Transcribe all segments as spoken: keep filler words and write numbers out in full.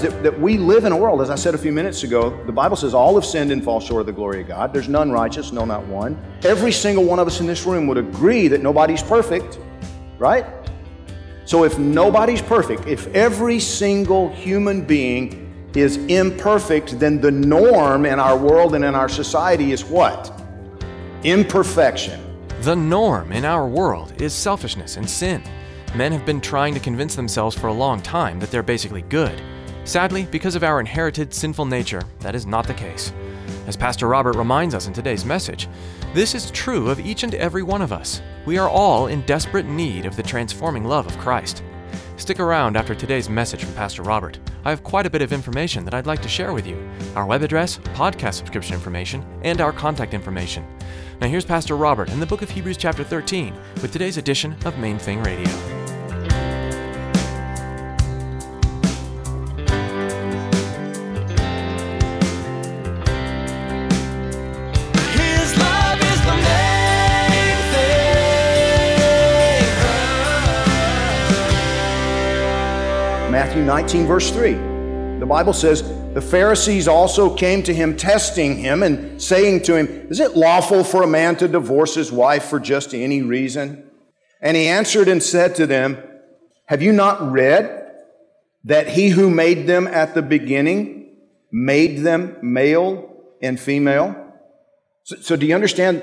That, that we live in a world, as I said a few minutes ago, the Bible says all have sinned and fall short of the glory of God. There's none righteous, no, not one. Every single one of us in this room would agree that nobody's perfect, right? So if nobody's perfect, if every single human being is imperfect, then the norm in our world and in our society is what? Imperfection. The norm in our world is selfishness and sin. Men have been trying to convince themselves for a long time that they're basically good. Sadly, because of our inherited sinful nature, that is not the case. As Pastor Robert reminds us in today's message, this is true of each and every one of us. We are all in desperate need of the transforming love of Christ. Stick around after today's message from Pastor Robert. I have quite a bit of information that I'd like to share with you. Our web address, podcast subscription information, and our contact information. Now here's Pastor Robert in the book of Hebrews chapter thirteen with today's edition of Main Thing Radio. Matthew nineteen, verse three. The Bible says, the Pharisees also came to him, testing him and saying to him, is it lawful for a man to divorce his wife for just any reason? And he answered and said to them, have you not read that he who made them at the beginning made them male and female? So, so do you understand?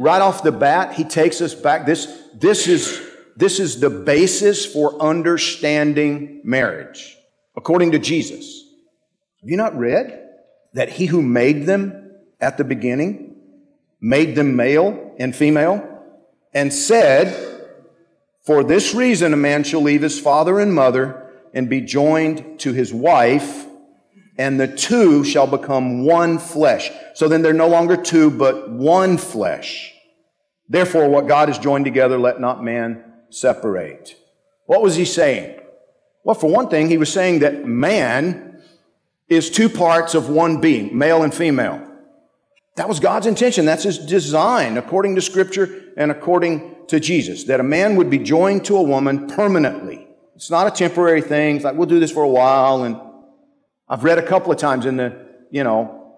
Right off the bat, he takes us back. This, this is... This is the basis for understanding marriage, according to Jesus. Have you not read that he who made them at the beginning made them male and female and said, for this reason a man shall leave his father and mother and be joined to his wife, and the two shall become one flesh. So then they're no longer two, but one flesh. Therefore, what God has joined together, let not man separate. What was he saying? Well, for one thing, he was saying that man is two parts of one being, male and female. That was God's intention. That's his design, according to Scripture and according to Jesus, that a man would be joined to a woman permanently. It's not a temporary thing. It's like, we'll do this for a while. And I've read a couple of times in the, you know,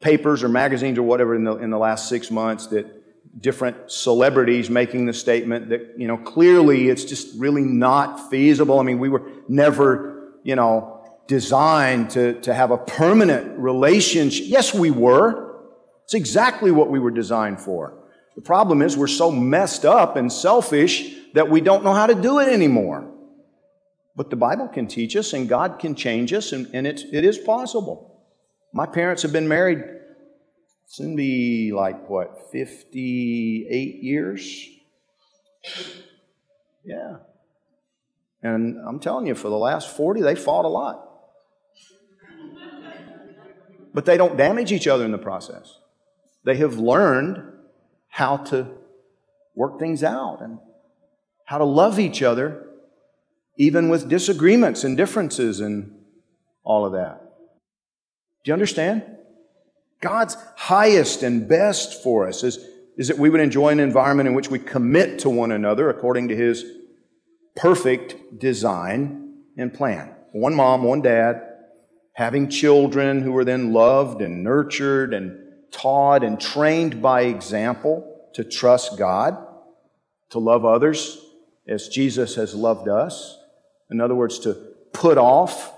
papers or magazines or whatever in the, in the last six months that different celebrities making the statement that, you know, clearly it's just really not feasible. I mean, we were never, you know, designed to, to have a permanent relationship. Yes, we were. It's exactly what we were designed for. The problem is we're so messed up and selfish that we don't know how to do it anymore. But the Bible can teach us and God can change us, and, and it, it is possible. My parents have been married It's going to be like, what, fifty-eight years? Yeah. And I'm telling you, for the last forty, they fought a lot. But they don't damage each other in the process. They have learned how to work things out and how to love each other, even with disagreements and differences and all of that. Do you understand? God's highest and best for us is, is that we would enjoy an environment in which we commit to one another according to His perfect design and plan. One mom, one dad, having children who are then loved and nurtured and taught and trained by example to trust God, to love others as Jesus has loved us. In other words, to put off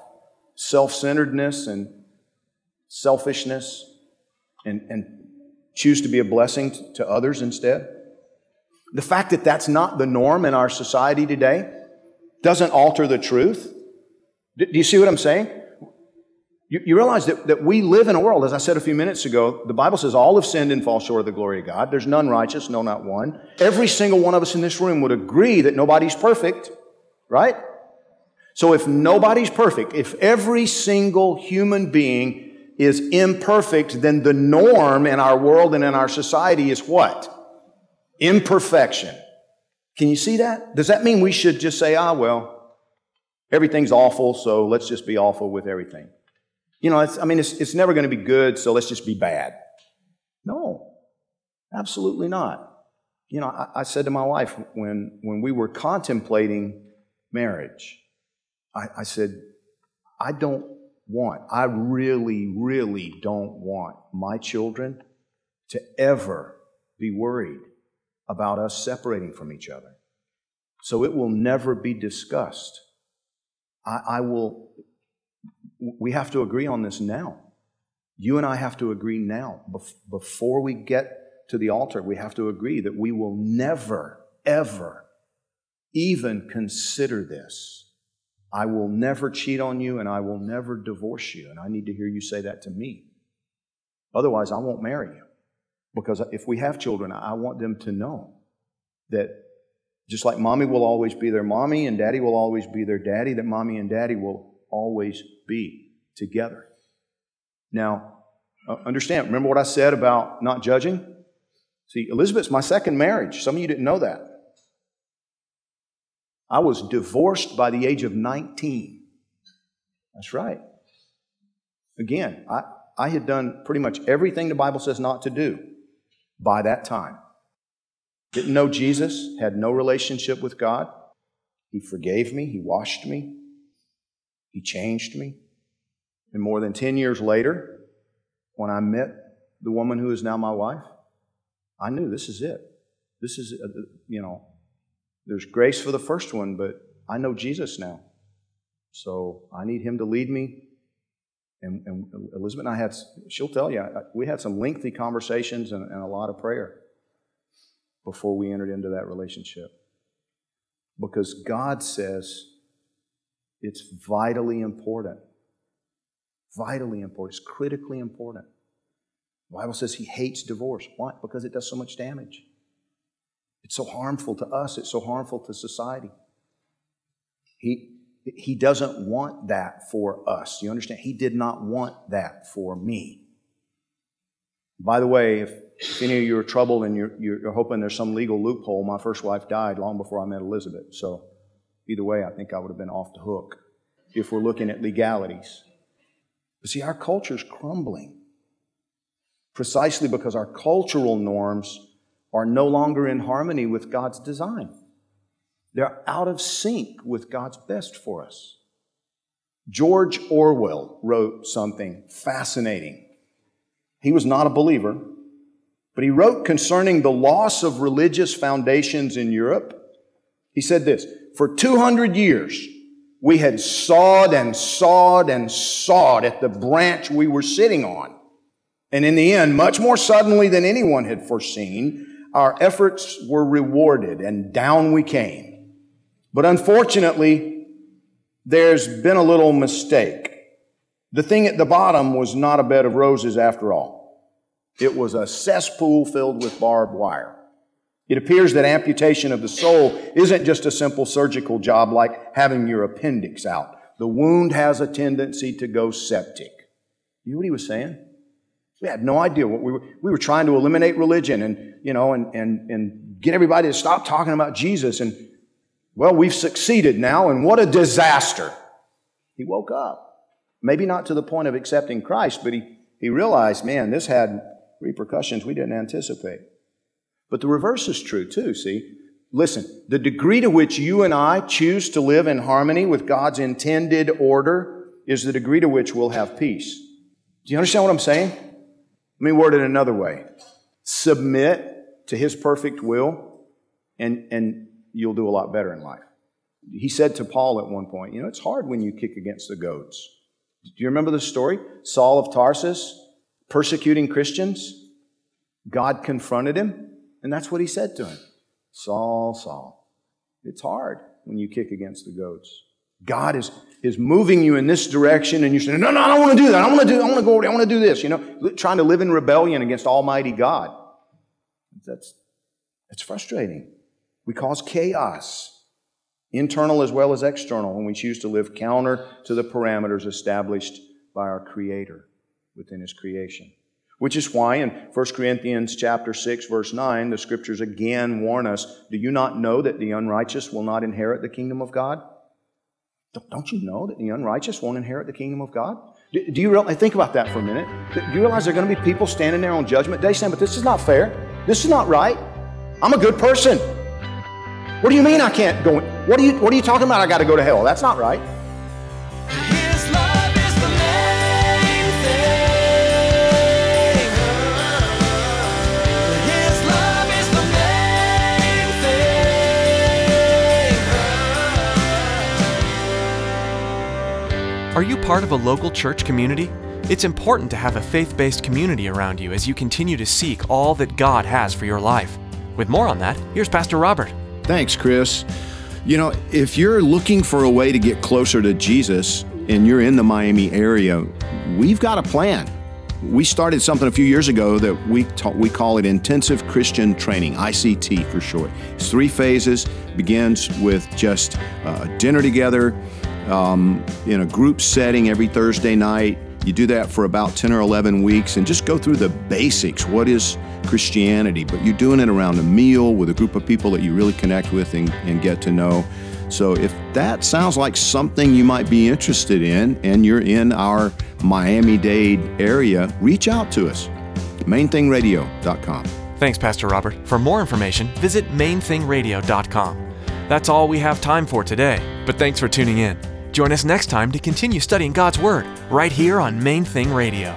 self-centeredness and selfishness, And, and choose to be a blessing t- to others instead. The fact that that's not the norm in our society today doesn't alter the truth. Do you see what I'm saying? You, you realize that, that we live in a world, as I said a few minutes ago, the Bible says all have sinned and fall short of the glory of God. There's none righteous, no, not one. Every single one of us in this room would agree that nobody's perfect, right? So if nobody's perfect, if every single human being is imperfect, then the norm in our world and in our society is what? Imperfection. Can you see that? Does that mean we should just say, ah, well, everything's awful, so let's just be awful with everything? You know, it's, I mean, it's, it's never going to be good, so let's just be bad. No, absolutely not. You know, I, I said to my wife when, when we were contemplating marriage, I, I said, I don't want, I really, really don't want my children to ever be worried about us separating from each other. So it will never be discussed. I, I will, we have to agree on this now. You and I have to agree now. Bef- before we get to the altar, we have to agree that we will never, ever even consider this. I will never cheat on you, and I will never divorce you. And I need to hear you say that to me. Otherwise, I won't marry you. Because if we have children, I want them to know that just like mommy will always be their mommy and daddy will always be their daddy, that mommy and daddy will always be together. Now, understand, remember what I said about not judging? See, Elizabeth's my second marriage. Some of you didn't know that. I was divorced by the age of nineteen. That's right. Again, I, I had done pretty much everything the Bible says not to do by that time. Didn't know Jesus, had no relationship with God. He forgave me, He washed me, He changed me. And more than ten years later, when I met the woman who is now my wife, I knew this is it. This is, you know, there's grace for the first one, but I know Jesus now. So I need Him to lead me. And, and Elizabeth and I had, she'll tell you, we had some lengthy conversations and, and a lot of prayer before we entered into that relationship. Because God says it's vitally important. Vitally important. It's critically important. The Bible says He hates divorce. Why? Because it does so much damage. It's so harmful to us. It's so harmful to society. He, he doesn't want that for us. You understand? He did not want that for me. By the way, if, if any of you are troubled and you're, you're hoping there's some legal loophole, my first wife died long before I met Elizabeth. So either way, I think I would have been off the hook if we're looking at legalities. But see, our culture's crumbling precisely because our cultural norms are no longer in harmony with God's design. They're out of sync with God's best for us. George Orwell wrote something fascinating. He was not a believer, but he wrote concerning the loss of religious foundations in Europe. He said this, for two hundred years, we had sawed and sawed and sawed at the branch we were sitting on. And in the end, much more suddenly than anyone had foreseen, our efforts were rewarded, and down we came. But unfortunately, there's been a little mistake. The thing at the bottom was not a bed of roses after all. It was a cesspool filled with barbed wire. It appears that amputation of the soul isn't just a simple surgical job like having your appendix out. The wound has a tendency to go septic. You know what he was saying? We had no idea what we were. We were trying to eliminate religion and, you know, and, and, and get everybody to stop talking about Jesus. And, well, we've succeeded now, and what a disaster. He woke up. Maybe not to the point of accepting Christ, but he, he realized, man, this had repercussions we didn't anticipate. But the reverse is true, too, see? Listen, the degree to which you and I choose to live in harmony with God's intended order is the degree to which we'll have peace. Do you understand what I'm saying? Let me word it another way. Submit to His perfect will, and, and you'll do a lot better in life. He said to Paul at one point, you know, it's hard when you kick against the goads. Do you remember the story? Saul of Tarsus, persecuting Christians. God confronted him, and that's what He said to him. Saul, Saul, It's hard when you kick against the goats. God is, is moving you in this direction, and you say, no, no, I don't want to do that. I want to do. I want to go over there. I want to do this. You know, trying to live in rebellion against Almighty God. That's, that's frustrating. We cause chaos, internal as well as external, when we choose to live counter to the parameters established by our Creator within His creation. Which is why in First Corinthians chapter six, verse nine, the Scriptures again warn us, do you not know that the unrighteous will not inherit the kingdom of God? Don't you know that the unrighteous won't inherit the kingdom of God? Do, do you realize, think about that for a minute. Do you realize there are going to be people standing there on Judgment Day saying, but this is not fair. This is not right. I'm a good person. What do you mean I can't go? What are you, what are you talking about? I got to go to hell. That's not right. His love is the main thing. His love is the main thing. Are you part of a local church community? It's important to have a faith-based community around you as you continue to seek all that God has for your life. With more on that, here's Pastor Robert. Thanks, Chris. You know, if you're looking for a way to get closer to Jesus and you're in the Miami area, we've got a plan. We started something a few years ago that we ta- we call it Intensive Christian Training, I C T for short. It's three phases, begins with just uh, dinner together um, in a group setting every Thursday night. You do that for about ten or eleven weeks and just go through the basics. What is Christianity? But you're doing it around a meal with a group of people that you really connect with and, and get to know. So if that sounds like something you might be interested in and you're in our Miami-Dade area, reach out to us. main thing radio dot com. Thanks, Pastor Robert. For more information, visit main thing radio dot com. That's all we have time for today, but thanks for tuning in. Join us next time to continue studying God's Word, right here on Main Thing Radio.